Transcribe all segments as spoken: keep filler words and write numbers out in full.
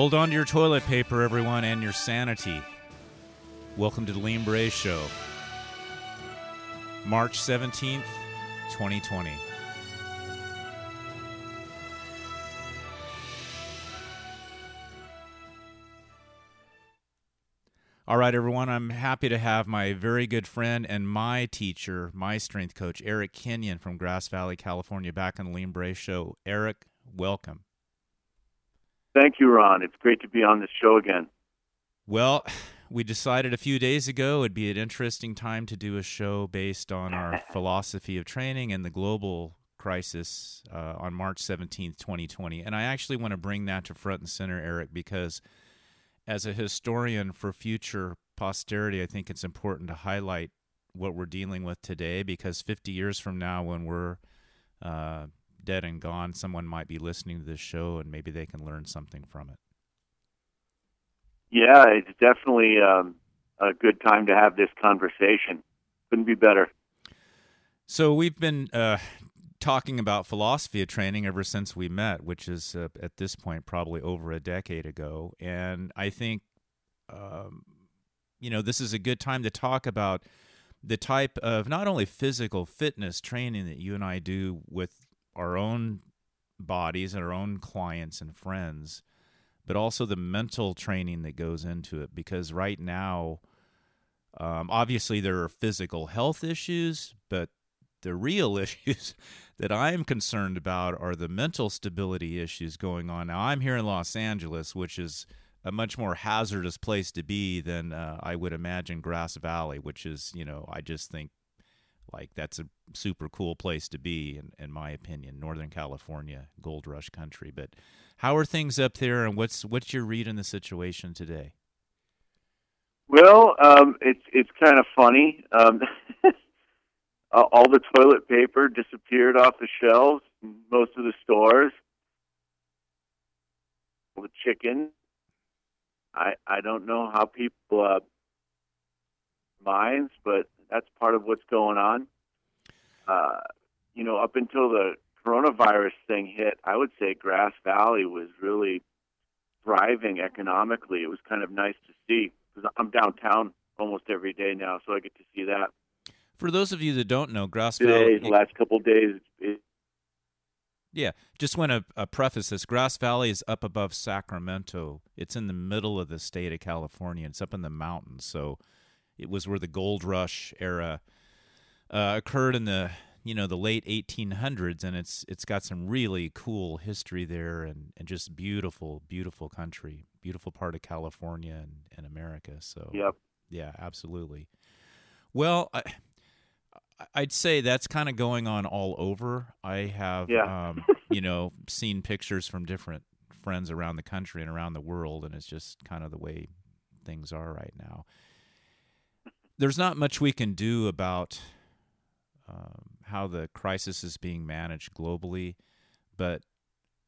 Hold on to your toilet paper, everyone, and your sanity. Welcome to the Lean Brace Show. March seventeenth, twenty twenty. All right, everyone, I'm happy to have my very good friend and my teacher, my strength coach, Eric Kenyon from Grass Valley, California, back on the Lean Brace Show. Eric, welcome. Thank you, Ron. It's great to be on this show again. Well, we decided a few days ago it'd be an interesting time to do a show based on our philosophy of training and the global crisis uh, on March seventeenth, twenty twenty. And I actually want to bring that to front and center, Eric, because as a historian for future posterity, I think it's important to highlight what we're dealing with today, because fifty years from now, when we're uh, dead and gone, someone might be listening to this show and maybe they can learn something from it. Yeah, it's definitely um, a good time to have this conversation. Couldn't be better. So we've been uh, talking about philosophy of training ever since we met, which is uh, at this point probably over a decade ago. And I think, um, you know, this is a good time to talk about the type of not only physical fitness training that you and I do with our own bodies and our own clients and friends, but also the mental training that goes into it. Because right now, um, obviously there are physical health issues, but the real issues that I'm concerned about are the mental stability issues going on. Now, I'm here in Los Angeles, which is a much more hazardous place to be than uh, I would imagine Grass Valley, which is, you know, I just think, like, that's a super cool place to be, in, in my opinion, Northern California, gold rush country. But how are things up there, and what's what's your read on the situation today? Well, um, it's, it's kind of funny. Um Uh, all the toilet paper disappeared off the shelves in most of the stores. The chicken. I I don't know how people uh, minds, but that's part of what's going on. Uh, you know, up until the coronavirus thing hit, I would say Grass Valley was really thriving economically. It was kind of nice to see, because I'm downtown almost every day now, so I get to see that. For those of you that don't know, Grass Valley... Today, the last couple of days... It, yeah, just want to uh, preface this. Grass Valley is up above Sacramento. It's in the middle of the state of California. It's up in the mountains. So it was where the gold rush era uh, occurred in the you know the late eighteen hundreds, and it's it's got some really cool history there, and, and just beautiful, beautiful country, beautiful part of California and, and America. So yep. Yeah, absolutely. Well... I, I'd say that's kind of going on all over. I have, yeah. um, you know, seen pictures from different friends around the country and around the world, and it's just kind of the way things are right now. There's not much we can do about um, how the crisis is being managed globally, but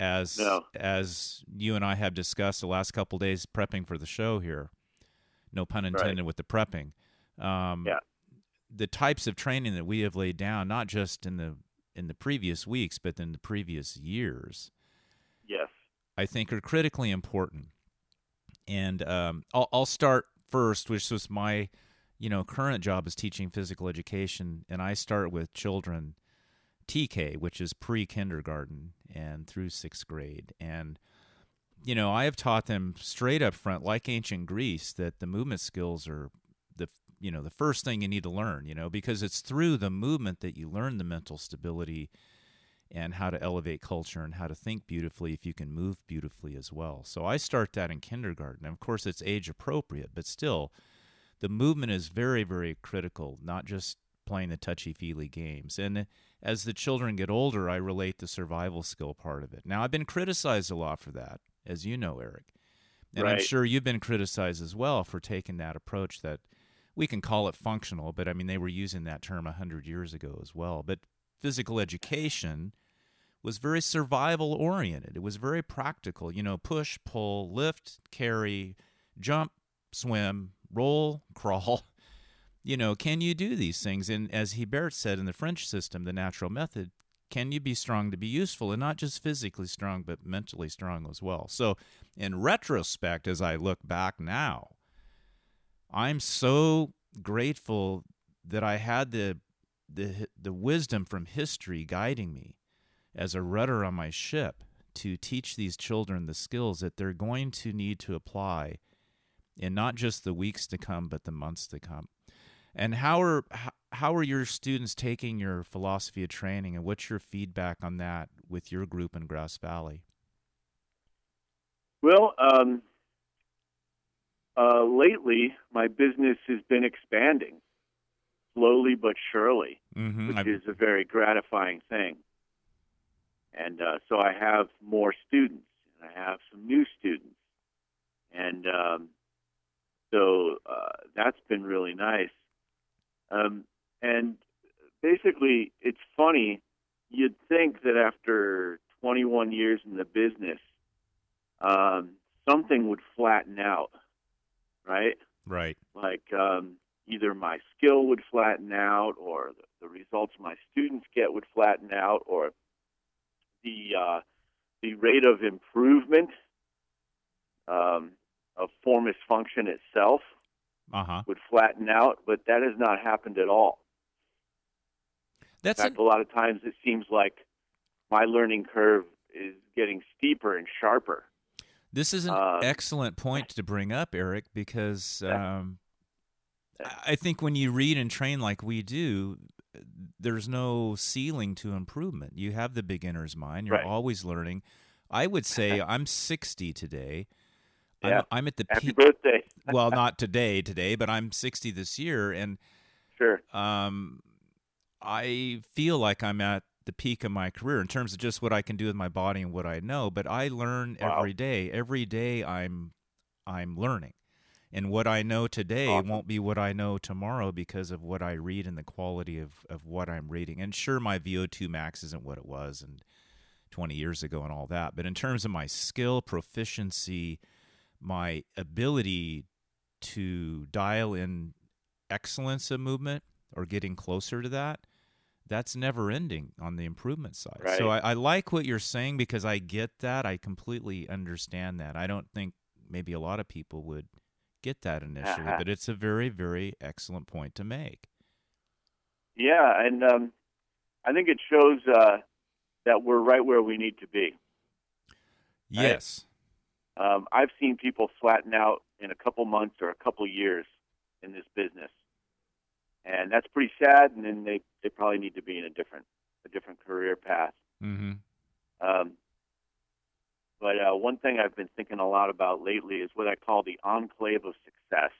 as no. as you and I have discussed the last couple of days prepping for the show here, no pun intended right. with the prepping. Um, yeah. The types of training that we have laid down, not just in the in the previous weeks, but in the previous years, yes, I think are critically important. And um, I'll, I'll start first, which was my, you know, current job is teaching physical education, and I start with children T K, which is pre-kindergarten and through sixth grade, and you know, I have taught them straight up front, like ancient Greece, that the movement skills are the you know, the first thing you need to learn, you know, because it's through the movement that you learn the mental stability and how to elevate culture and how to think beautifully if you can move beautifully as well. So I start that in kindergarten. And of course, it's age appropriate, but still, the movement is very, very critical, not just playing the touchy-feely games. And as the children get older, I relate the survival skill part of it. Now, I've been criticized a lot for that, as you know, Eric. And right. I'm sure you've been criticized as well for taking that approach that we can call it functional, but I mean, they were using that term one hundred years ago as well. But physical education was very survival-oriented. It was very practical. You know, push, pull, lift, carry, jump, swim, roll, crawl. You know, can you do these things? And as Hebert said in the French system, the natural method, can you be strong to be useful? And not just physically strong, but mentally strong as well. So in retrospect, as I look back now, I'm so grateful that I had the the the wisdom from history guiding me as a rudder on my ship to teach these children the skills that they're going to need to apply in not just the weeks to come, but the months to come. And how are how are your students taking your philosophy of training, and what's your feedback on that with your group in Grass Valley? Well, um, uh, lately my business has been expanding, slowly but surely, mm-hmm. which I've... is a very gratifying thing. And uh, so I have more students, and I have some new students. And um, so uh, that's been really nice. Um, and basically, it's funny, you'd think that after twenty-one years in the business, um, something would flatten out, right? Right. Like um, either my skill would flatten out, or the, the results my students get would flatten out, or the uh, the rate of improvement um, of Form Is Function itself Uh-huh. would flatten out, but that has not happened at all. That's In fact, a... a lot of times it seems like my learning curve is getting steeper and sharper. This is an um, excellent point to bring up, Eric, because um, I think when you read and train like we do, there's no ceiling to improvement. You have the beginner's mind. You're right. Always learning. I would say I'm sixty today. Yeah. I'm, I'm at the Happy peak. Birthday. Well, not today, today, but I'm sixty this year, and sure, um, I feel like I'm at the peak of my career in terms of just what I can do with my body and what I know. But I learn wow. every day. Every day, I'm I'm learning, and what I know today awesome. won't be what I know tomorrow because of what I read and the quality of of what I'm reading. And sure, my V O two max isn't what it was and twenty years ago and all that, but in terms of my skill, proficiency, my ability to dial in excellence of movement or getting closer to that, that's never ending on the improvement side. Right. So I, I like what you're saying because I get that. I completely understand that. I don't think maybe a lot of people would get that initially, uh-huh. but it's a very, very excellent point to make. Yeah, and um, I think it shows uh, that we're right where we need to be. Yes. Right? Um, I've seen people flatten out in a couple months or a couple years in this business, and that's pretty sad. And then they, they probably need to be in a different a different career path. Mm-hmm. Um, but uh, one thing I've been thinking a lot about lately is what I call the enclave of success.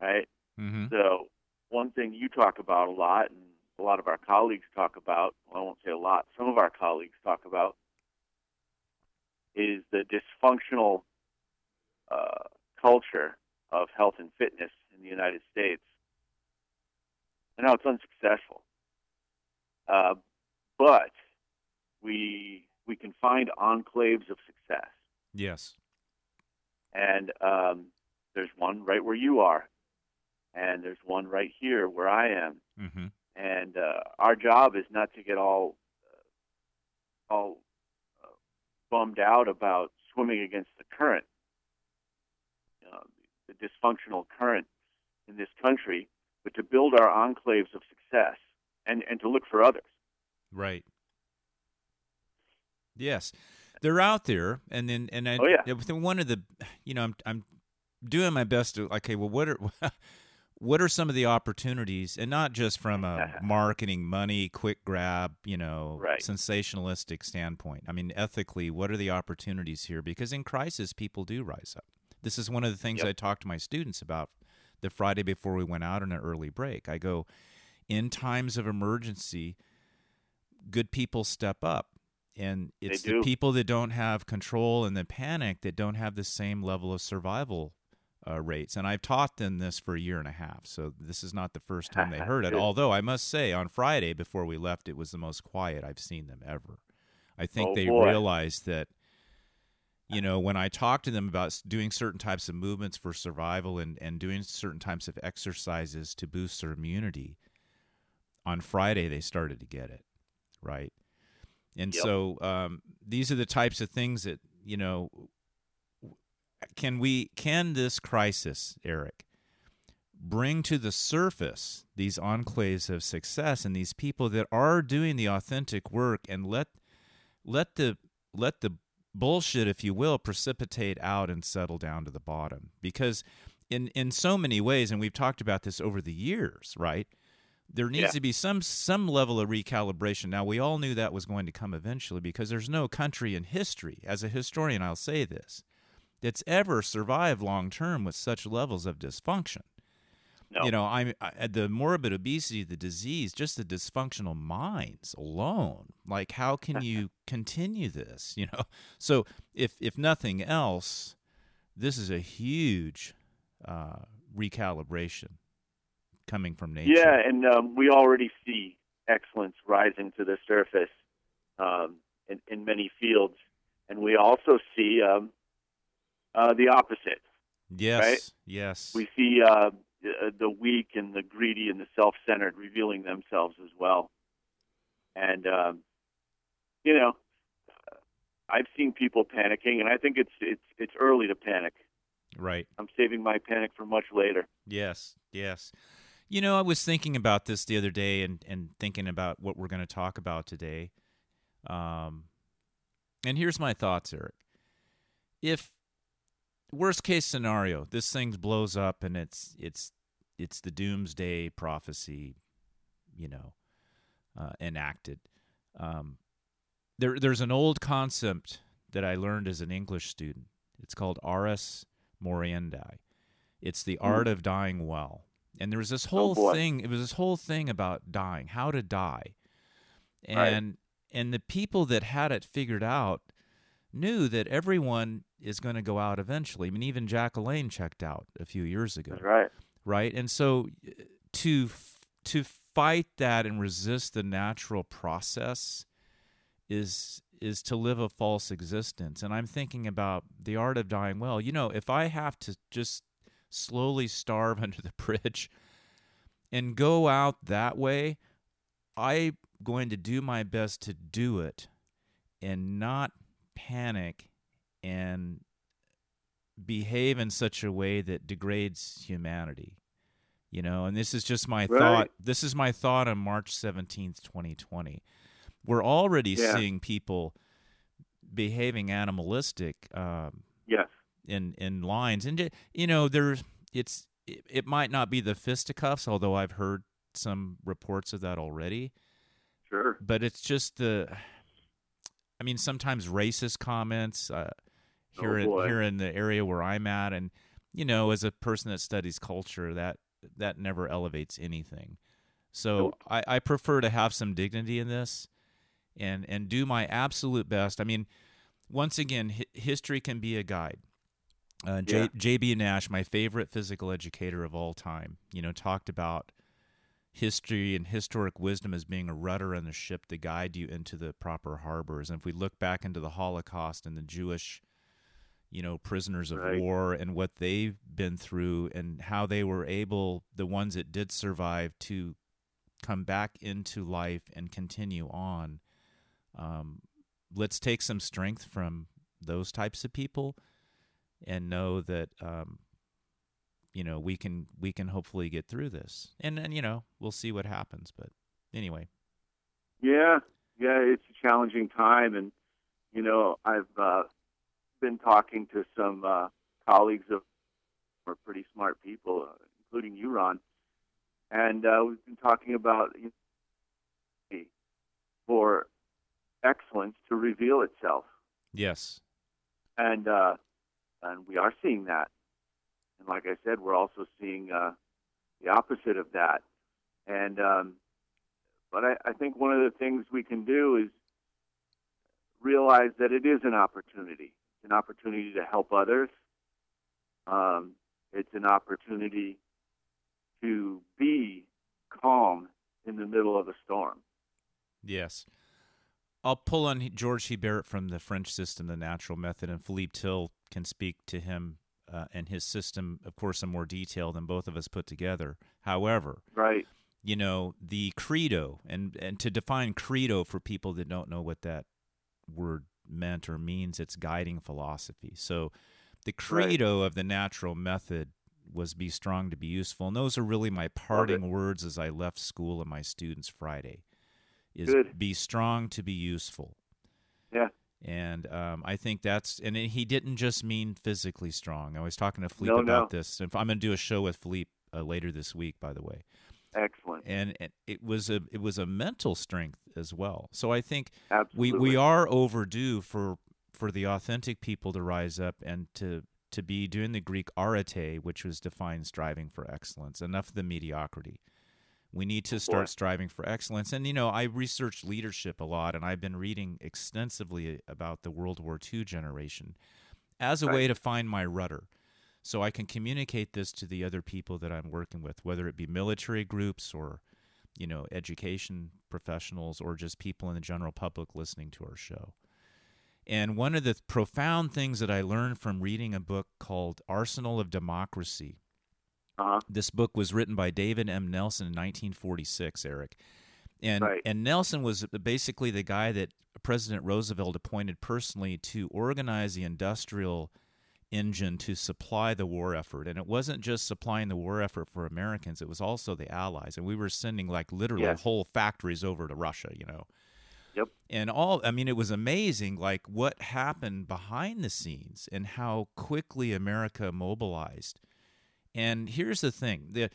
Right. Mm-hmm. So one thing you talk about a lot, and a lot of our colleagues talk about. Well, I won't say a lot. Some of our colleagues talk about. Is the dysfunctional uh, culture of health and fitness in the United States, and how it's unsuccessful. Uh, but we we can find enclaves of success. Yes. And um, there's one right where you are, and there's one right here where I am. Mm-hmm. And uh, our job is not to get all uh, all. bummed out about swimming against the current, uh, the dysfunctional current in this country, but to build our enclaves of success and, and to look for others. Right. Yes. They're out there. And then, and I, oh, yeah. one of the, you know, I'm, I'm doing my best to, okay, well, what are, what are some of the opportunities, and not just from a marketing, money, quick grab, you know, right. sensationalistic standpoint. I mean, ethically, what are the opportunities here? Because in crisis, people do rise up. This is one of the things yep. I talk to my students about the Friday before we went out on an early break. I go, in times of emergency, good people step up. And it's the people that don't have control and the panic that don't have the same level of survival Uh, rates. And I've taught them this for a year and a half, so this is not the first time they heard it, although I must say on Friday before we left, it was the most quiet I've seen them ever. I think oh, they boy. realized that, you know, when I talk to them about doing certain types of movements for survival and, and doing certain types of exercises to boost their immunity, on Friday they started to get it. right? And yep. so um, these are the types of things that, you know, can we, can this crisis, Eric, bring to the surface these enclaves of success and these people that are doing the authentic work, and let let the let the bullshit, if you will, precipitate out and settle down to the bottom? Because in in so many ways, and we've talked about this over the years, right? There needs yeah. to be some some level of recalibration. Now, we all knew that was going to come eventually, because there's no country in history, as a historian I'll say this, that's ever survived long term with such levels of dysfunction. No. You know, I'm I, the morbid obesity, the disease, just the dysfunctional minds alone. Like, how can you continue this? You know, so if if nothing else, this is a huge uh, recalibration coming from nature. Yeah, and um, we already see excellence rising to the surface um, in, in many fields, and we also see um, uh, the opposite. Yes, right? Yes, we see. Uh, the weak and the greedy and the self-centered revealing themselves as well. And, um, you know, I've seen people panicking, and I think it's it's it's early to panic. Right. I'm saving my panic for much later. Yes, yes. You know, I was thinking about this the other day and, and thinking about what we're going to talk about today. Um, and here's my thoughts, Eric. If... worst case scenario, this thing blows up, and it's it's it's the doomsday prophecy, you know, uh, enacted. Um, there there's an old concept that I learned as an English student. It's called Ars Moriendi. It's the art of dying well. And there was this whole oh thing. It was this whole thing about dying, how to die, and right. and the people that had it figured out knew that everyone is going to go out eventually. I mean, even Jack LaLanne checked out a few years ago. That's right. Right? And so to to fight that and resist the natural process is is to live a false existence. And I'm thinking about the art of dying well. You know, if I have to just slowly starve under the bridge and go out that way, I'm going to do my best to do it and not panic and behave in such a way that degrades humanity, you know. And this is just my right. thought. This is my thought on March seventeenth, twenty twenty. We're already yeah. seeing people behaving animalistic, um, yes, in in lines, and you know, there's it's it, it might not be the fisticuffs, although I've heard some reports of that already. Sure, but it's just the. I mean, sometimes racist comments uh, here oh in, here in the area where I'm at, and you know, as a person that studies culture, that that never elevates anything. So nope. I, I prefer to have some dignity in this, and and do my absolute best. I mean, once again, hi- history can be a guide. Uh, J- yeah. J B. Nash, my favorite physical educator of all time, you know, talked about history and historic wisdom as being a rudder on the ship to guide you into the proper harbors. And if we look back into the Holocaust and the Jewish, you know, prisoners of right. war and what they've been through and how they were able, the ones that did survive, to come back into life and continue on. Um, let's take some strength from those types of people and know that, um, you know, we can we can hopefully get through this, and and you know, we'll see what happens. But anyway, yeah, yeah, it's a challenging time, and you know, I've uh, been talking to some uh, colleagues of who are pretty smart people, uh, including you, Ron, and uh, we've been talking about, you know, for excellence to reveal itself. Yes, and uh, and we are seeing that. And like I said, we're also seeing uh, the opposite of that. And um, but I, I think one of the things we can do is realize that it is an opportunity. It's an opportunity to help others. Um, it's an opportunity to be calm in the middle of a storm. Yes. I'll pull on George Hebert from the French system, the natural method, and Philippe Till can speak to him Uh, and his system, of course, in more detail than both of us put together. However, right. you know, the credo, and, and to define credo for people that don't know what that word meant or means, it's guiding philosophy. So the credo right. of the natural method was be strong to be useful. And those are really my parting words as I left school and my students Friday, is Good. Be strong to be useful. Yeah. And um, I think that's, and he didn't just mean physically strong. I was talking to Philippe no, about no. this. I'm going to do a show with Philippe uh, later this week, by the way. Excellent. And, and it was a it was a mental strength as well. So I think Absolutely. we we are overdue for for the authentic people to rise up and to to be doing the Greek arete, which was defined striving for excellence. Enough of the mediocrity. We need to start striving for excellence. And, you know, I research leadership a lot, and I've been reading extensively about the World War Two generation as a right. way to find my rudder, so I can communicate this to the other people that I'm working with, whether it be military groups or, you know, education professionals or just people in the general public listening to our show. And one of the profound things that I learned from reading a book called Arsenal of Democracy. Uh-huh. This book was written by David M. Nelson in nineteen forty-six, Eric. And right. and Nelson was basically the guy that President Roosevelt appointed personally to organize the industrial engine to supply the war effort. And it wasn't just supplying the war effort for Americans, it was also the Allies. And we were sending, like, literally yes. whole factories over to Russia, you know. Yep. And all, I mean, it was amazing, like, what happened behind the scenes and how quickly America mobilized. And here's the thing. The,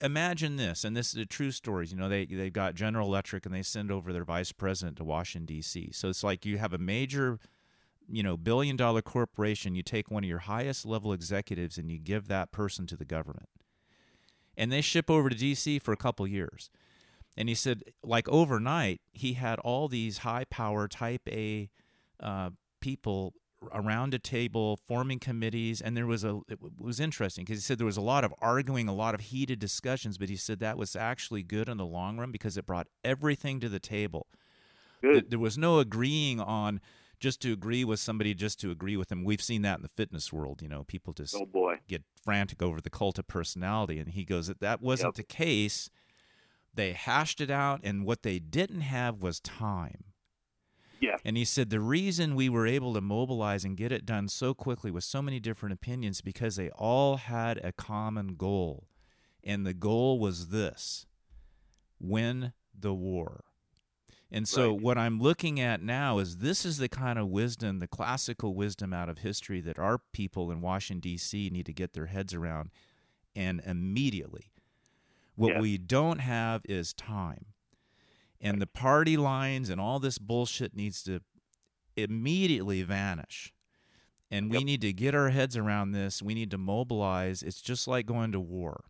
imagine this, and this is a true story. You know, they, they've got General Electric, and they send over their vice president to Washington, D C. So it's like you have a major, you know, billion-dollar corporation. You take one of your highest-level executives, and you give that person to the government. And they ship over to D C for a couple years. And he said, like, overnight, he had all these high-power, type-A uh, people around a table, forming committees, and there was a, it was interesting because he said there was a lot of arguing, a lot of heated discussions, but he said that was actually good in the long run because it brought everything to the table. Good. There was no agreeing on just to agree with somebody, just to agree with them. We've seen that in the fitness world, you know, people just oh boy. get frantic over the cult of personality, and he goes, that that wasn't yep. the case. They hashed it out, and what they didn't have was time. Yeah. And he said the reason we were able to mobilize and get it done so quickly with so many different opinions because they all had a common goal. And the goal was this: win the war. And so right. what I'm looking at now is this is the kind of wisdom, the classical wisdom out of history that our people in Washington, D C need to get their heads around, and immediately. What yeah. we don't have is time. And the party lines and all this bullshit needs to immediately vanish. And we yep. need to get our heads around this. We need to mobilize. It's just like going to war.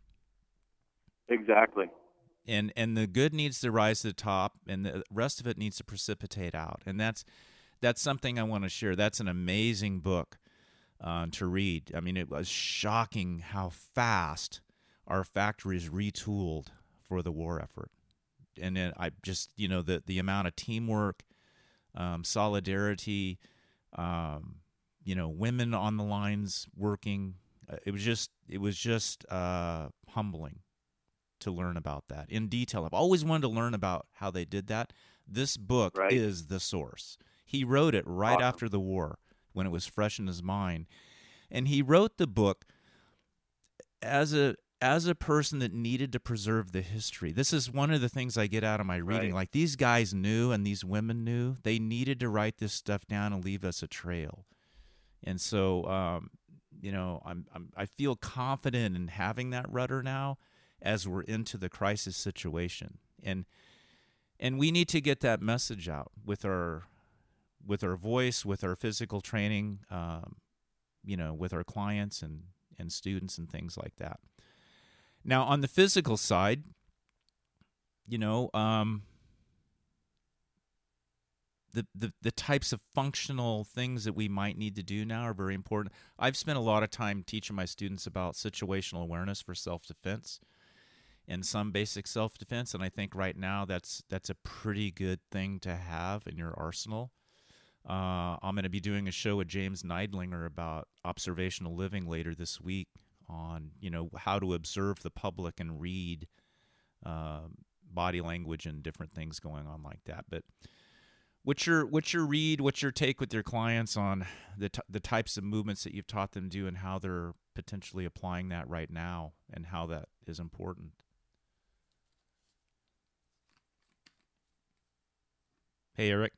Exactly. And and the good needs to rise to the top, and the rest of it needs to precipitate out. And that's that's something I want to share. That's an amazing book uh, to read. I mean, it was shocking how fast our factories retooled for the war effort. And then I just, you know, the, the amount of teamwork, um, solidarity, um, you know, women on the lines working. Uh, it was just, it was just uh, humbling to learn about that in detail. I've always wanted to learn about how they did that. This book right. is the source. He wrote it right awesome. after the war when it was fresh in his mind. And he wrote the book as a, as a person that needed to preserve the history. This is one of the things I get out of my reading. Right. Like, these guys knew and these women knew. They needed to write this stuff down and leave us a trail. And so, um, you know, I'm, I'm I feel confident in having that rudder now as we're into the crisis situation. And and we need to get that message out with our with our voice, with our physical training, um, you know, with our clients and, and students and things like that. Now, on the physical side, you know, um, the, the the types of functional things that we might need to do now are very important. I've spent a lot of time teaching my students about situational awareness for self-defense and some basic self-defense, and I think right now that's that's a pretty good thing to have in your arsenal. Uh, I'm going to be doing a show with James Neidlinger about observational living later this week, on, you know, how to observe the public and read um, body language and different things going on like that. But what's your what's your read? What's your take with your clients on the t- the types of movements that you've taught them do and how they're potentially applying that right now and how that is important? Hey, Eric.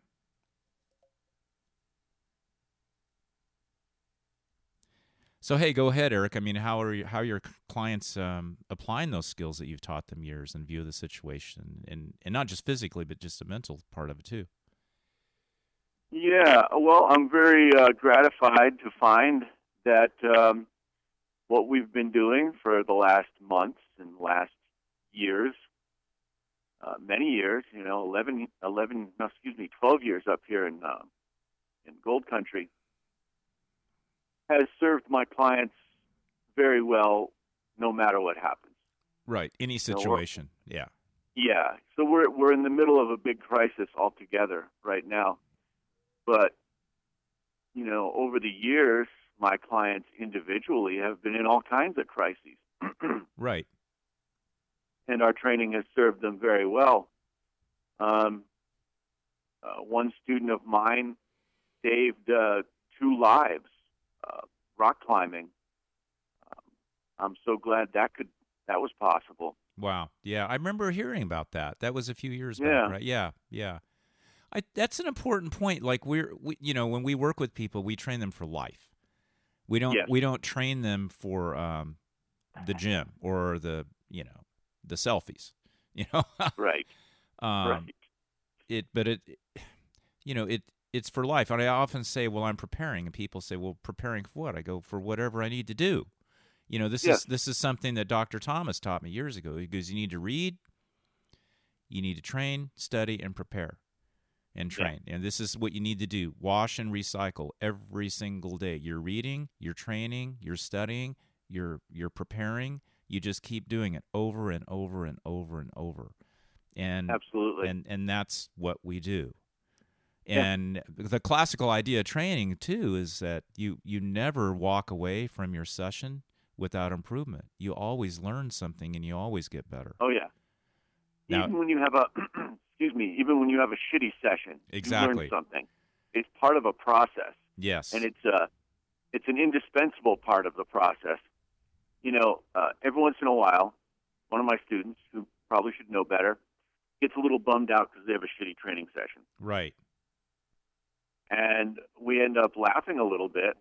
So, hey, go ahead, Eric. I mean, how are you, how are your clients um, applying those skills that you've taught them years in view of the situation, and and not just physically, but just the mental part of it too? Yeah, well, I'm very uh, gratified to find that um, what we've been doing for the last months and last years, uh, many years, you know, eleven, eleven, no, excuse me, twelve years up here in uh, in Gold Country, has served my clients very well, no matter what happens. Right, any situation, so yeah. Yeah, so we're we're in the middle of a big crisis altogether right now. But, you know, over the years, my clients individually have been in all kinds of crises. Right. And our training has served them very well. Um, uh, one student of mine saved uh, two lives. Uh, rock climbing. Um, I'm so glad that could that was possible. Wow. Yeah, I remember hearing about that. That was a few years yeah. back, right? Yeah, yeah. I, that's an important point. Like we're, we, you know, when we work with people, we train them for life. We don't, yes. we don't train them for um, the gym or the, you know, the selfies. You know, right? Um, right. It, but it, you know, it. It's for life. And I often say, well, I'm preparing. And people say, well, preparing for what? I go, for whatever I need to do. You know, this yeah. is this is something that Doctor Thomas taught me years ago. He goes, you need to read, you need to train, study, and prepare and train. Yeah. And this is what you need to do. Wash and recycle every single day. You're reading, you're training, you're studying, you're you're preparing. You just keep doing it over and over and over and over. And absolutely. And and that's what we do. And yeah. the classical idea of training, too, is that you, you never walk away from your session without improvement. You always learn something, and you always get better. Oh, yeah. Now, even when you have a, excuse me, even when you have a shitty session, exactly. you learn something. It's part of a process. Yes. And it's a, it's an indispensable part of the process. You know, uh, every once in a while, one of my students, who probably should know better, gets a little bummed out because they have a shitty training session. Right. And we end up laughing a little bit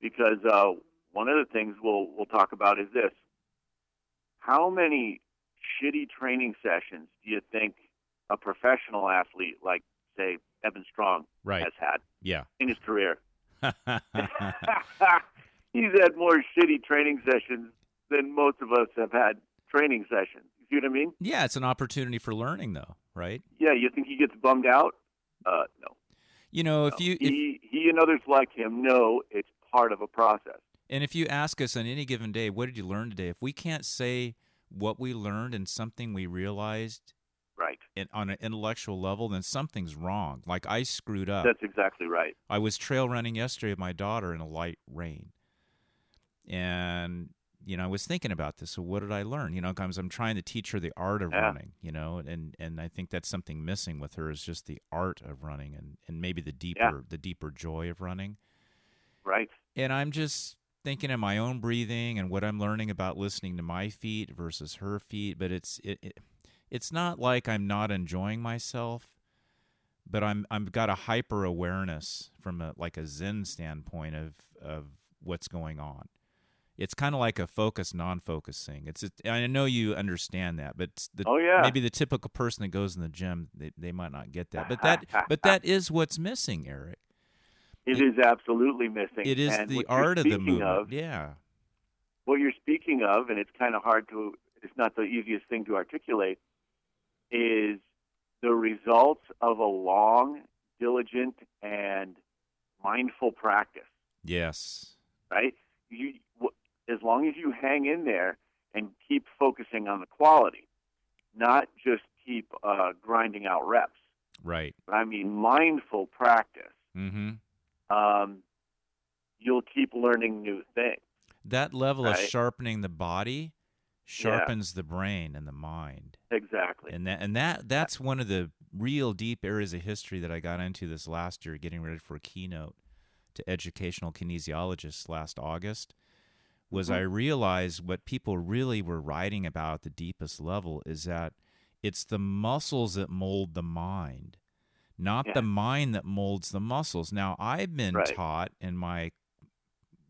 because uh, one of the things we'll we'll talk about is this. How many shitty training sessions do you think a professional athlete like, say, Evan Strong right. has had yeah. in his career? He's had more shitty training sessions than most of us have had training sessions. You see what I mean? Yeah, it's an opportunity for learning, though, right? Yeah, you think he gets bummed out? Uh, no. You know, if no. you... If, he, he and others like him know it's part of a process. And if you ask us on any given day, what did you learn today? If we can't say what we learned and something we realized right. in, on an intellectual level, then something's wrong. Like, I screwed up. That's exactly right. I was trail running yesterday with my daughter in a light rain. And, you know, I was thinking about this. So what did I learn? You know, because I'm trying to teach her the art of yeah. running, you know, and, and I think that's something missing with her is just the art of running and, and maybe the deeper yeah. the deeper joy of running. Right. And I'm just thinking of my own breathing and what I'm learning about listening to my feet versus her feet. But it's it, it it's not like I'm not enjoying myself, but I'm I'm got a hyper awareness from a, like a Zen standpoint of of what's going on. It's kind of like a focus, non-focus thing. It's a, I know you understand that, but the, oh, yeah. maybe the typical person that goes in the gym, they, they might not get that. But that but that is what's missing, Eric. It, it is absolutely missing. It is and the art of the movement. Of, yeah. What you're speaking of, and it's kind of hard to, it's not the easiest thing to articulate, is the results of a long, diligent, and mindful practice. Yes. Right? You. As long as you hang in there and keep focusing on the quality, not just keep uh, grinding out reps. Right. But I mean mindful practice. Mm-hmm. Um, you'll keep learning new things. That level right? of sharpening the body sharpens yeah. the brain and the mind. Exactly. And that and that that's one of the real deep areas of history that I got into this last year, getting ready for a keynote to educational kinesiologists last August, was mm-hmm. I realized what people really were writing about at the deepest level is that it's the muscles that mold the mind, not yeah. the mind that molds the muscles. Now, I've been right. taught in my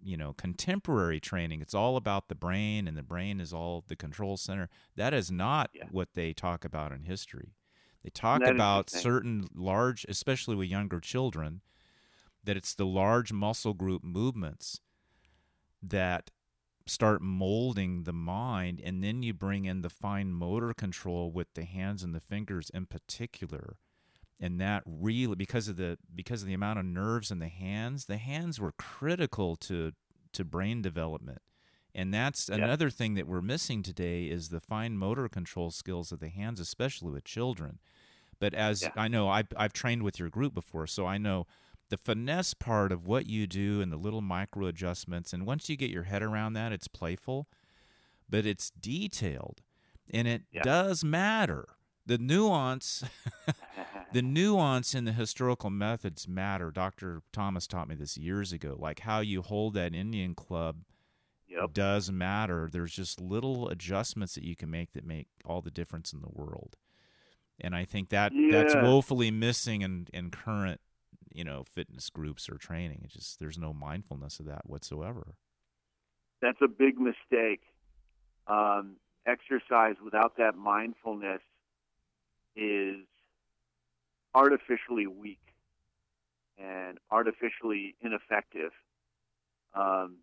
you know, contemporary training, it's all about the brain, and the brain is all the control center. That is not yeah. what they talk about in history. They talk about certain large, especially with younger children, that it's the large muscle group movements that start molding the mind, and then you bring in the fine motor control with the hands and the fingers in particular. And that really, because of the because of the amount of nerves in the hands, the hands were critical to to brain development. And that's yeah. another thing that we're missing today is the fine motor control skills of the hands, especially with children. But as yeah. I know, I've, I've trained with your group before, so I know the finesse part of what you do and the little micro adjustments. And once you get your head around that, it's playful, but it's detailed, and it yeah. does matter. The nuance, the nuance in the historical methods matter. Doctor Thomas taught me this years ago. Like how you hold that Indian club yep. does matter. There's just little adjustments that you can make that make all the difference in the world. And I think that yeah. that's woefully missing in, in current, you know, fitness groups or training. It's just there's no mindfulness of that whatsoever. That's a big mistake. Um, exercise without that mindfulness is artificially weak and artificially ineffective. Um,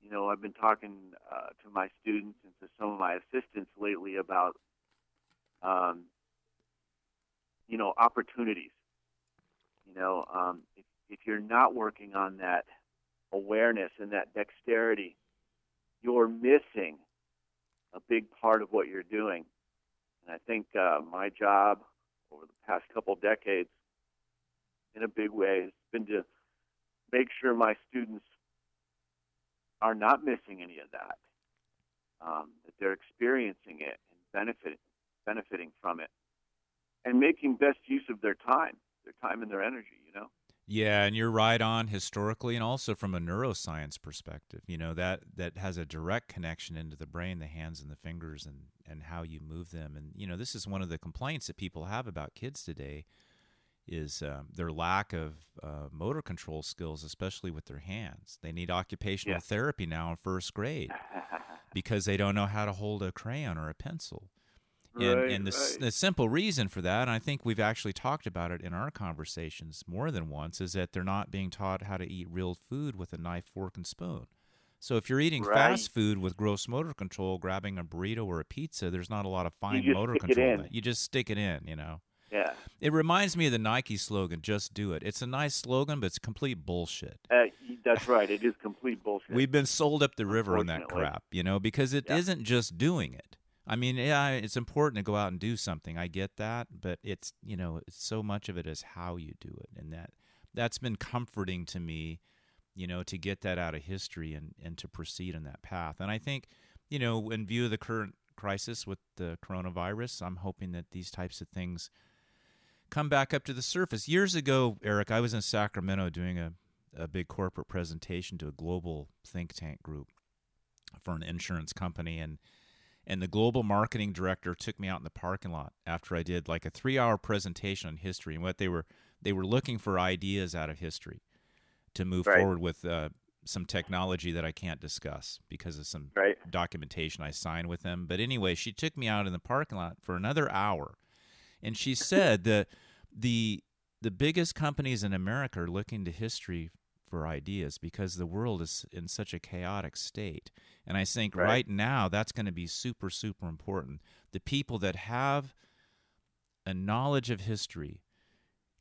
you know, I've been talking uh, to my students and to some of my assistants lately about, um, you know, opportunities. You know, um, if, if you're not working on that awareness and that dexterity, you're missing a big part of what you're doing. And I think uh, my job over the past couple decades, in a big way, has been to make sure my students are not missing any of that, um, that they're experiencing it and benefiting, benefiting from it, and making best use of their time, their time and their energy, you know? Yeah, and you're right on historically and also from a neuroscience perspective. You know, that, that has a direct connection into the brain, the hands and the fingers and, and how you move them. And, you know, this is one of the complaints that people have about kids today is um, their lack of uh, motor control skills, especially with their hands. They need occupational yes. therapy now in first grade because they don't know how to hold a crayon or a pencil. Right, and and the, right. the simple reason for that, and I think we've actually talked about it in our conversations more than once, is that they're not being taught how to eat real food with a knife, fork, and spoon. So if you're eating right. fast food with gross motor control, grabbing a burrito or a pizza, there's not a lot of fine motor control. You just stick it in, you know. Yeah. It reminds me of the Nike slogan, "Just Do It." It's a nice slogan, but it's complete bullshit. Uh, that's right. It is complete bullshit. We've been sold up the river on that crap, you know, because it yeah. isn't just doing it. I mean, yeah, it's important to go out and do something. I get that, but it's, you know, it's so much of it is how you do it. And that, that's been comforting to me, you know, to get that out of history and, and to proceed in that path. And I think, you know, in view of the current crisis with the coronavirus, I'm hoping that these types of things come back up to the surface. Years ago, Eric, I was in Sacramento doing a, a big corporate presentation to a global think tank group for an insurance company, and And the global marketing director took me out in the parking lot after I did like a three-hour presentation on history and what they were they were looking for ideas out of history to move right. forward with uh, some technology that I can't discuss because of some right. documentation I signed with them. But anyway, she took me out in the parking lot for another hour, and she said that the the biggest companies in America are looking to history for ideas because the world is in such a chaotic state. And I think right, right now that's going to be super, super important. The people that have a knowledge of history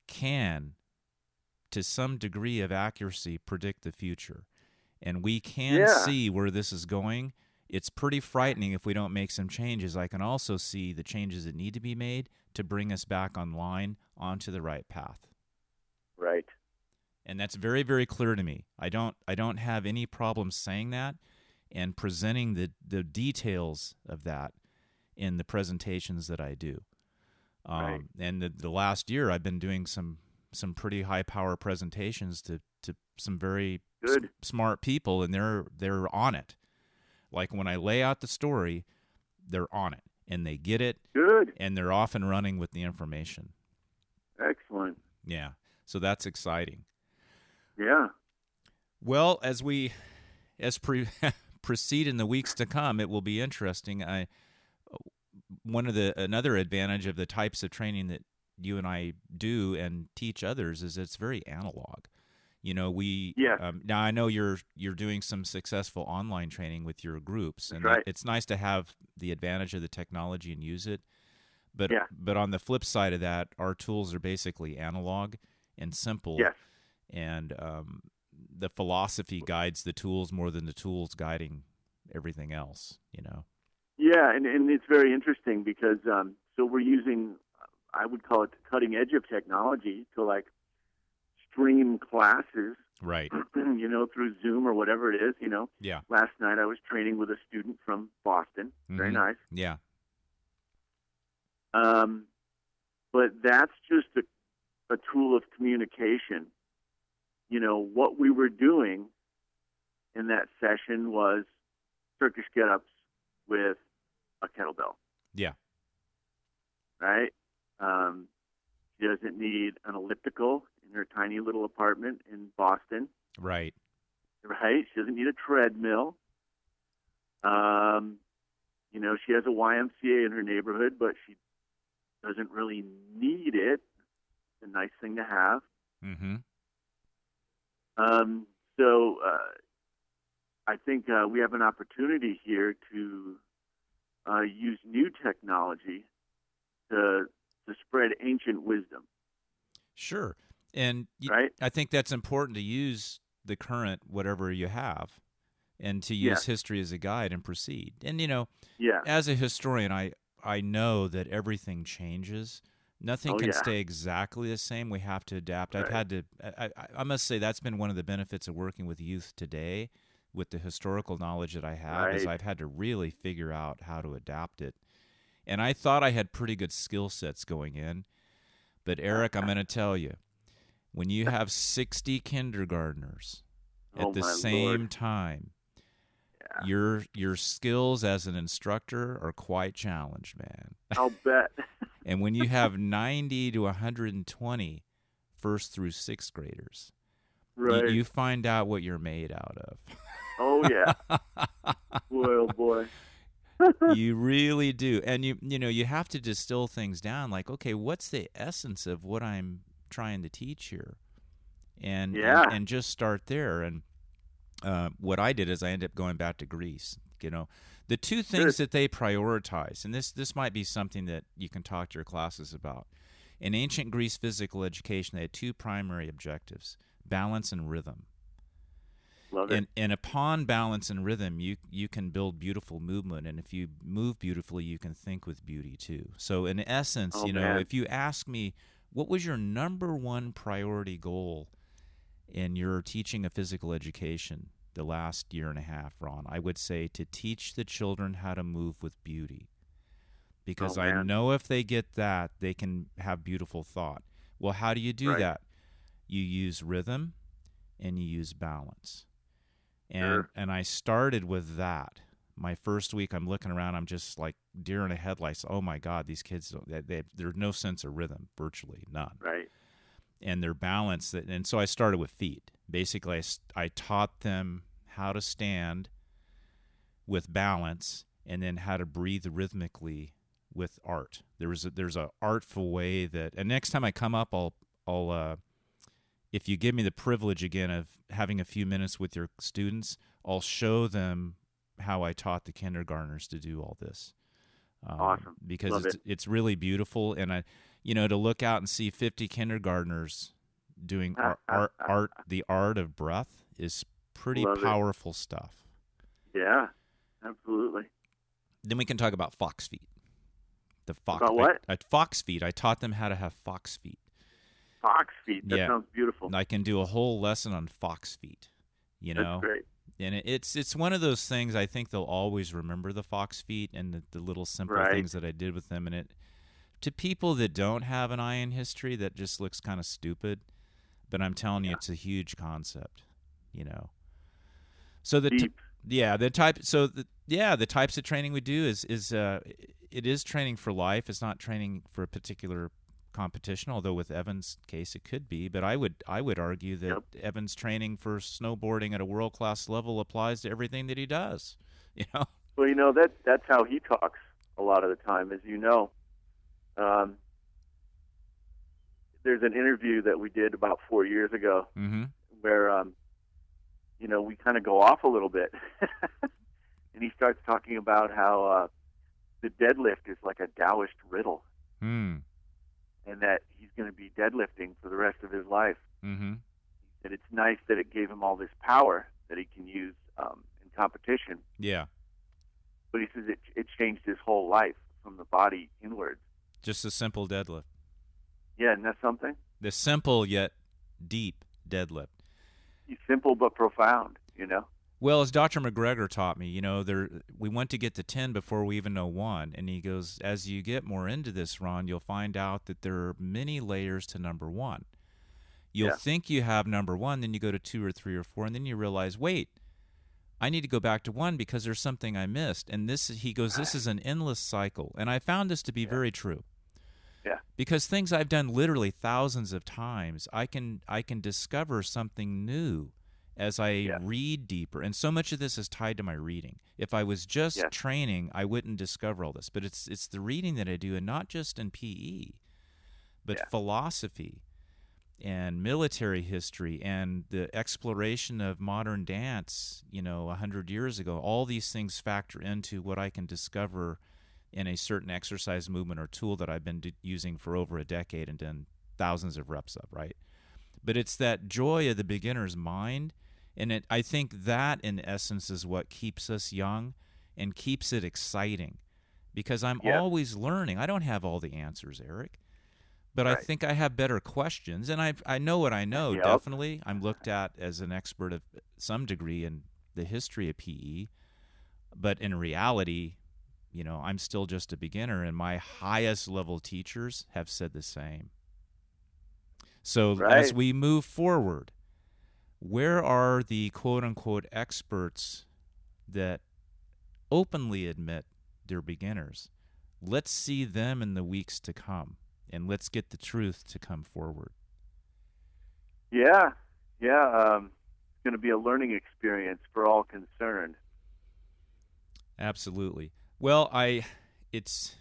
can, to some degree of accuracy, predict the future. And we can yeah. see where this is going. It's pretty frightening if we don't make some changes. I can also see the changes that need to be made to bring us back online onto the right path. Right. And that's very, very clear to me. I don't I don't have any problem saying that. and presenting the, the details of that in the presentations that I do. Um, right. And the, the last year, I've been doing some some pretty high power presentations to to some very Good. S- smart people, and they're they're on it. Like when I lay out the story, they're on it and they get it. Good. And they're off and running with the information. Excellent. Yeah. So that's exciting. Yeah. Well, as we as pre- proceed in the weeks to come, it will be interesting. I one of the another advantage of the types of training that you and I do and teach others is it's very analog. You know, we yeah. um, now I know you're you're doing some successful online training with your groups, and right. it's nice to have the advantage of the technology and use it. But yeah. but on the flip side of that, our tools are basically analog and simple, yes. and um, the philosophy guides the tools more than the tools guiding everything else. You know. Yeah, and, and it's very interesting because um, so we're using, I would call it the cutting edge of technology to like stream classes, right? You know, through Zoom or whatever it is. You know, yeah. Last night I was training with a student from Boston. Mm-hmm. Very nice. Yeah. Um, but that's just a, a tool of communication. You know, what we were doing in that session was Turkish get-ups with a kettlebell. Yeah. Right? Um, she doesn't need an elliptical in her tiny little apartment in Boston. Right. Right? She doesn't need a treadmill. Um, you know, she has a Y M C A in her neighborhood, but she doesn't really need it. It's a nice thing to have. Mm-hmm. Um, so uh, I think uh, we have an opportunity here to uh, use new technology to to spread ancient wisdom. Sure. And you, right? I think that's important to use the current whatever you have and to use yeah. history as a guide and proceed. And, you know, yeah. as a historian, I, I know that everything changes. Nothing oh, can yeah. stay exactly the same. We have to adapt. Right. I've had to, I, I, I must say that's been one of the benefits of working with youth today with the historical knowledge that I have right. is I've had to really figure out how to adapt it. And I thought I had pretty good skill sets going in. But, Eric, I'm going to tell you, when you have sixty kindergartners at oh, the same Lord. time, yeah. your your skills as an instructor are quite challenged, man. I'll bet. And when you have ninety to one hundred twenty first through sixth graders, right. you, you find out what you're made out of. Oh, yeah. Boy, oh, boy. You really do. And you you know, you have to distill things down like, okay, what's the essence of what I'm trying to teach here? And yeah. and, and just start there. And uh, what I did is I ended up going back to Greece. You know, the two things sure. that they prioritize, and this this might be something that you can talk to your classes about. In ancient Greece physical education, they had two primary objectives, balance and rhythm. Love it. And, and upon balance and rhythm, you you can build beautiful movement, and if you move beautifully, you can think with beauty too. So in essence, oh, you know, man. if you ask me, what was your number one priority goal in your teaching of physical education the last year and a half, Ron? I would say to teach the children how to move with beauty, because oh, I know if they get that, they can have beautiful thought. Well, how do you do right. that? You use rhythm and you use balance. And sure. and I started with that. My first week, I'm looking around. I'm just like deer in a headlights. Oh my God, these kids! They, they, there's no sense of rhythm, virtually none. Right. And their balance. That, and so I started with feet. Basically, I, I taught them how to stand with balance, and then how to breathe rhythmically with art. There was a, there's a artful way that. And next time I come up, I'll I'll. Uh, If you give me the privilege again of having a few minutes with your students, I'll show them how I taught the kindergartners to do all this. Um, awesome. Because Love it's it. it's really beautiful. And I, you know, to look out and see fifty kindergartners doing art, art, art the art of breath is pretty Love powerful it. stuff. Yeah, absolutely. Then we can talk about fox feet. The fox about what? I, I, fox feet. I taught them how to have fox feet. Fox feet. That yeah. sounds beautiful. I can do a whole lesson on fox feet. You know, that's great. And it's it's one of those things. I think they'll always remember the fox feet and the, the little simple right. things that I did with them. And it to people that don't have an eye in history, that just looks kind of stupid. But I'm telling yeah. you, it's a huge concept, you know. So the t- yeah the type so the, yeah the types of training we do is is uh, it is training for life. It's not training for a particular competition, although with Evan's case it could be, but I would I would argue that yep. Evan's training for snowboarding at a world-class level applies to everything that he does, you know. Well, you know, that that's how he talks a lot of the time, as you know. Um, there's an interview that we did about four years ago mm-hmm. where, um, you know, we kind of go off a little bit, and he starts talking about how uh, the deadlift is like a Taoist riddle. Hmm. And that he's going to be deadlifting for the rest of his life. Mm-hmm. And it's nice that it gave him all this power that he can use um, in competition. Yeah. But he says it, it changed his whole life from the body inwards. Just a simple deadlift. Yeah, isn't that something? The simple yet deep deadlift. He's simple but profound, you know? Well, as Doctor McGregor taught me, you know, there we want to get to ten before we even know one. And he goes, as you get more into this, Ron, you'll find out that there are many layers to number one. You'll yeah. think you have number one, then you go to two or three or four, and then you realize, wait, I need to go back to one because there's something I missed. And this, he goes, this is an endless cycle. And I found this to be yeah. very true. Yeah. Because things I've done literally thousands of times, I can I can discover something new as I yeah. read deeper. And so much of this is tied to my reading. If I was just yeah. training, I wouldn't discover all this. But it's it's the reading that I do, and not just in P E, but yeah. philosophy and military history and the exploration of modern dance, you know, one hundred years ago. All these things factor into what I can discover in a certain exercise, movement, or tool that I've been d- using for over a decade and done thousands of reps of, right? But it's that joy of the beginner's mind, and it, I think that, in essence, is what keeps us young and keeps it exciting, because I'm yep. always learning. I don't have all the answers, Eric, but right. I think I have better questions, and I I know what I know, yep. definitely. I'm looked at as an expert of some degree in the history of P E, but in reality, you know, I'm still just a beginner, and my highest-level teachers have said the same. So right. as we move forward, where are the quote-unquote experts that openly admit they're beginners? Let's see them in the weeks to come, and let's get the truth to come forward. Yeah, yeah. Um, it's going to be a learning experience for all concerned. Absolutely. Well, I, it's...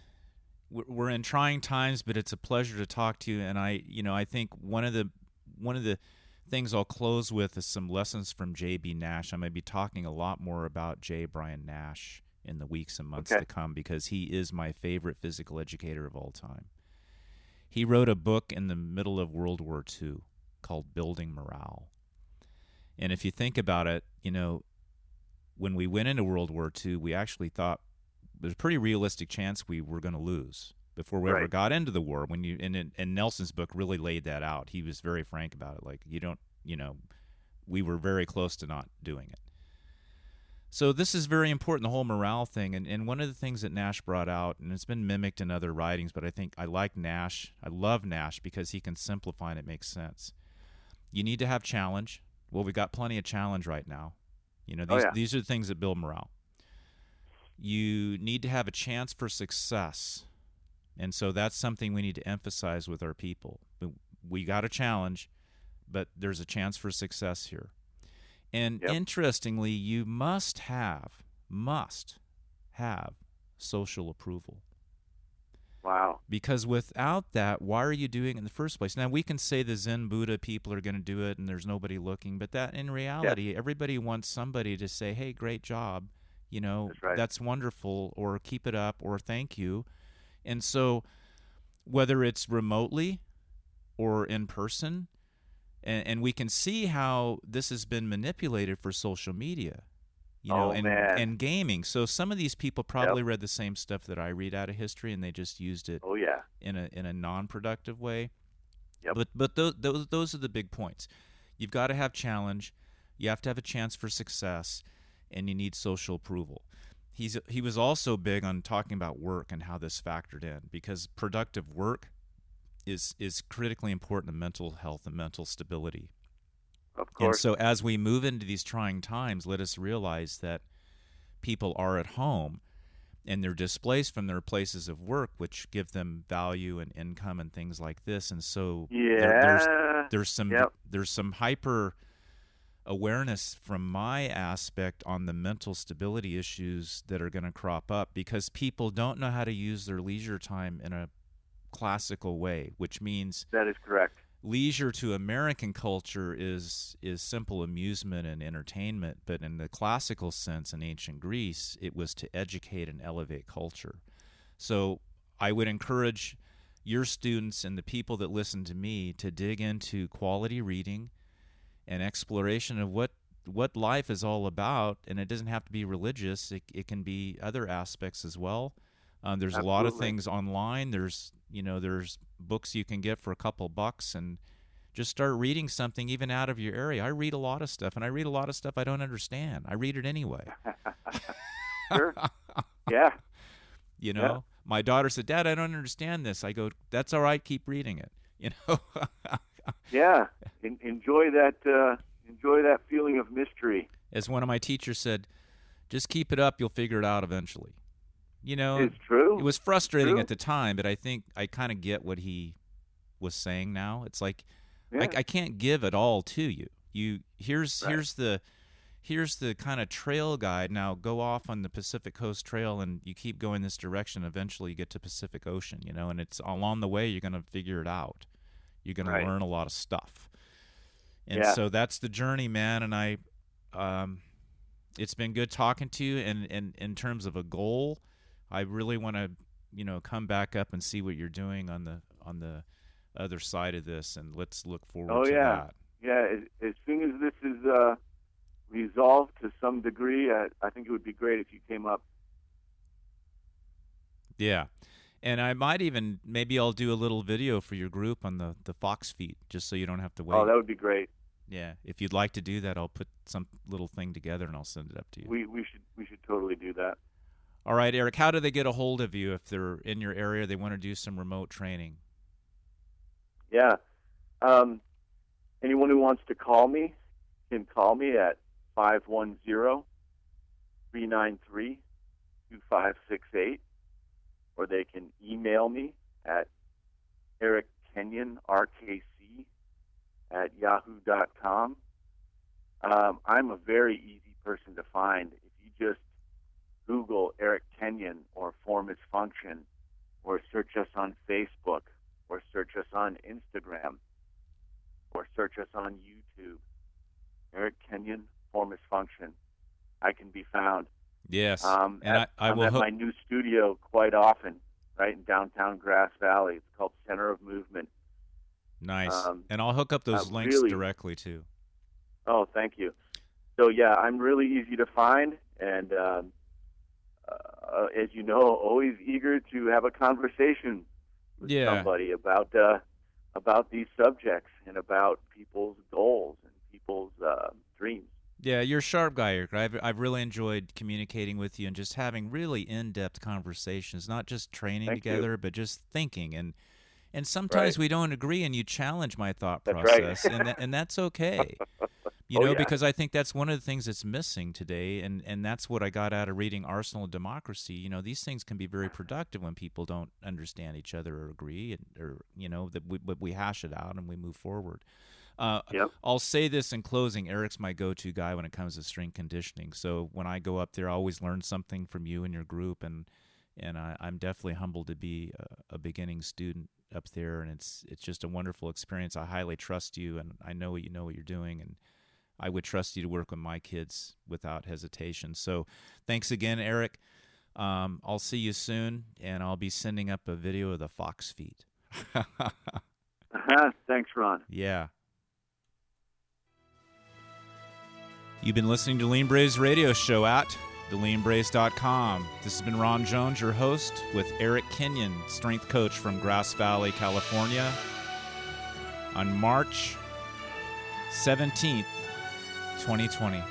we're in trying times, but it's a pleasure to talk to you. And I, you know, I think one of the one of the things I'll close with is some lessons from J B. Nash. I'm going to be talking a lot more about J. Brian Nash in the weeks and months okay. to come, because he is my favorite physical educator of all time. He wrote a book in the middle of World War Two called Building Morale. And if you think about it, you know, when we went into World War Two, we actually thought there's a pretty realistic chance we were going to lose before we right. ever got into the war. When you and and Nelson's book really laid that out. He was very frank about it. Like, you don't, you know, we were very close to not doing it. So this is very important, the whole morale thing. And, and one of the things that Nash brought out, and it's been mimicked in other writings, but I think I like Nash. I love Nash because he can simplify and it makes sense. You need to have challenge. Well, we got plenty of challenge right now. You know, these, oh, yeah. these are the things that build morale. You need to have a chance for success, and so that's something we need to emphasize with our people. We got a challenge, but there's a chance for success here. And yep. interestingly, you must have, must have social approval. Wow. Because without that, why are you doing it in the first place? Now, we can say the Zen Buddha people are going to do it and there's nobody looking, but that in reality, yep. everybody wants somebody to say, hey, great job. You know, that's, right. that's wonderful, or keep it up, or thank you. And so whether it's remotely or in person, and, and we can see how this has been manipulated for social media, you know, oh, and, and gaming. So some of these people probably yep. read the same stuff that I read out of history, and they just used it oh, yeah. in a in a non-productive way. Yep. But but those, those, those are the big points. You've got to have challenge. You have to have a chance for success, and you need social approval. He's he was also big on talking about work and how this factored in, because productive work is is critically important to mental health and mental stability. Of course. And so as we move into these trying times, let us realize that people are at home and they're displaced from their places of work, which give them value and income and things like this. And so yeah. there, there's there's some yep. there's some hyper awareness from my aspect on the mental stability issues that are going to crop up, because people don't know how to use their leisure time in a classical way, which means that is correct. Leisure to American culture is is simple amusement and entertainment, but in the classical sense in ancient Greece, it was to educate and elevate culture. So I would encourage your students and the people that listen to me to dig into quality reading and exploration of what, what life is all about, and it doesn't have to be religious. It, it can be other aspects as well. Um, there's Absolutely. a lot of things online. There's You know, there's books you can get for a couple bucks, and just start reading something even out of your area. I read a lot of stuff, and I read a lot of stuff I don't understand. I read it anyway. Sure. Yeah. You know, yeah. My daughter said, "Dad, I don't understand this." I go, "That's all right. Keep reading it." You know. Yeah. En- enjoy that. Uh, enjoy that feeling of mystery. As one of my teachers said, "Just keep it up. You'll figure it out eventually." You know, it's true. It was frustrating at the time, but I think I kind of get what he was saying now. It's like, yeah. I, I can't give it all to you. You here's right. here's the here's the kind of trail guide. Now go off on the Pacific Coast Trail, and you keep going this direction. Eventually, you get to Pacific Ocean. You know, and it's along the way you're going to figure it out. You're going right. to learn a lot of stuff, and yeah. so that's the journey, man. And I, um, it's been good talking to you. And and in terms of a goal, I really want to, you know, come back up and see what you're doing on the on the other side of this, and let's look forward oh, to yeah. that. Yeah, as soon as this is uh, resolved to some degree, I, I think it would be great if you came up. Yeah, and I might even, maybe I'll do a little video for your group on the, the fox feet, just so you don't have to wait. Oh, that would be great. Yeah, if you'd like to do that, I'll put some little thing together and I'll send it up to you. We we should we should totally do that. All right, Eric, how do they get a hold of you if they're in your area, they want to do some remote training? Yeah. Um, anyone who wants to call me can call me at five one zero, three nine three, two five six eight, or they can email me at Eric Kenyon, R K C, at yahoo dot com. Um, I'm a very easy person to find. If you just Google Eric Kenyon or Form Is Function, or search us on Facebook, or search us on Instagram, or search us on YouTube. Eric Kenyon, Form Is Function. I can be found. Yes. Um, and at, I, I will I'm at ho- my new studio quite often, right in downtown Grass Valley. It's called Center of Movement. Nice. Um, and I'll hook up those uh, links really, directly too. Oh, thank you. So, yeah, I'm really easy to find, and um, Uh, as you know, always eager to have a conversation with yeah. somebody about uh, about these subjects and about people's goals and people's uh, dreams. Yeah, you're a sharp guy, Eric. I've, I've really enjoyed communicating with you and just having really in-depth conversations, not just training Thank together, you. but just thinking. And and sometimes right. we don't agree, and you challenge my thought that's process, right. and th- and that's okay. You know, oh, yeah. because I think that's one of the things that's missing today, and, and that's what I got out of reading Arsenal of Democracy. You know, these things can be very productive when people don't understand each other or agree, and, or, you know, that we, we hash it out and we move forward. Uh, yep. I'll say this in closing. Eric's my go-to guy when it comes to strength conditioning. So when I go up there, I always learn something from you and your group, and and I, I'm definitely humbled to be a, a beginning student up there, and it's it's just a wonderful experience. I highly trust you, and I know you know what you're doing, and I would trust you to work with my kids without hesitation. So thanks again, Eric. Um, I'll see you soon, and I'll be sending up a video of the fox feet. uh-huh. Thanks, Ron. Yeah. You've been listening to Lean Brace Radio Show at the lean brace dot com. This has been Ron Jones, your host, with Eric Kenyon, strength coach from Grass Valley, California, on March seventeenth, twenty twenty.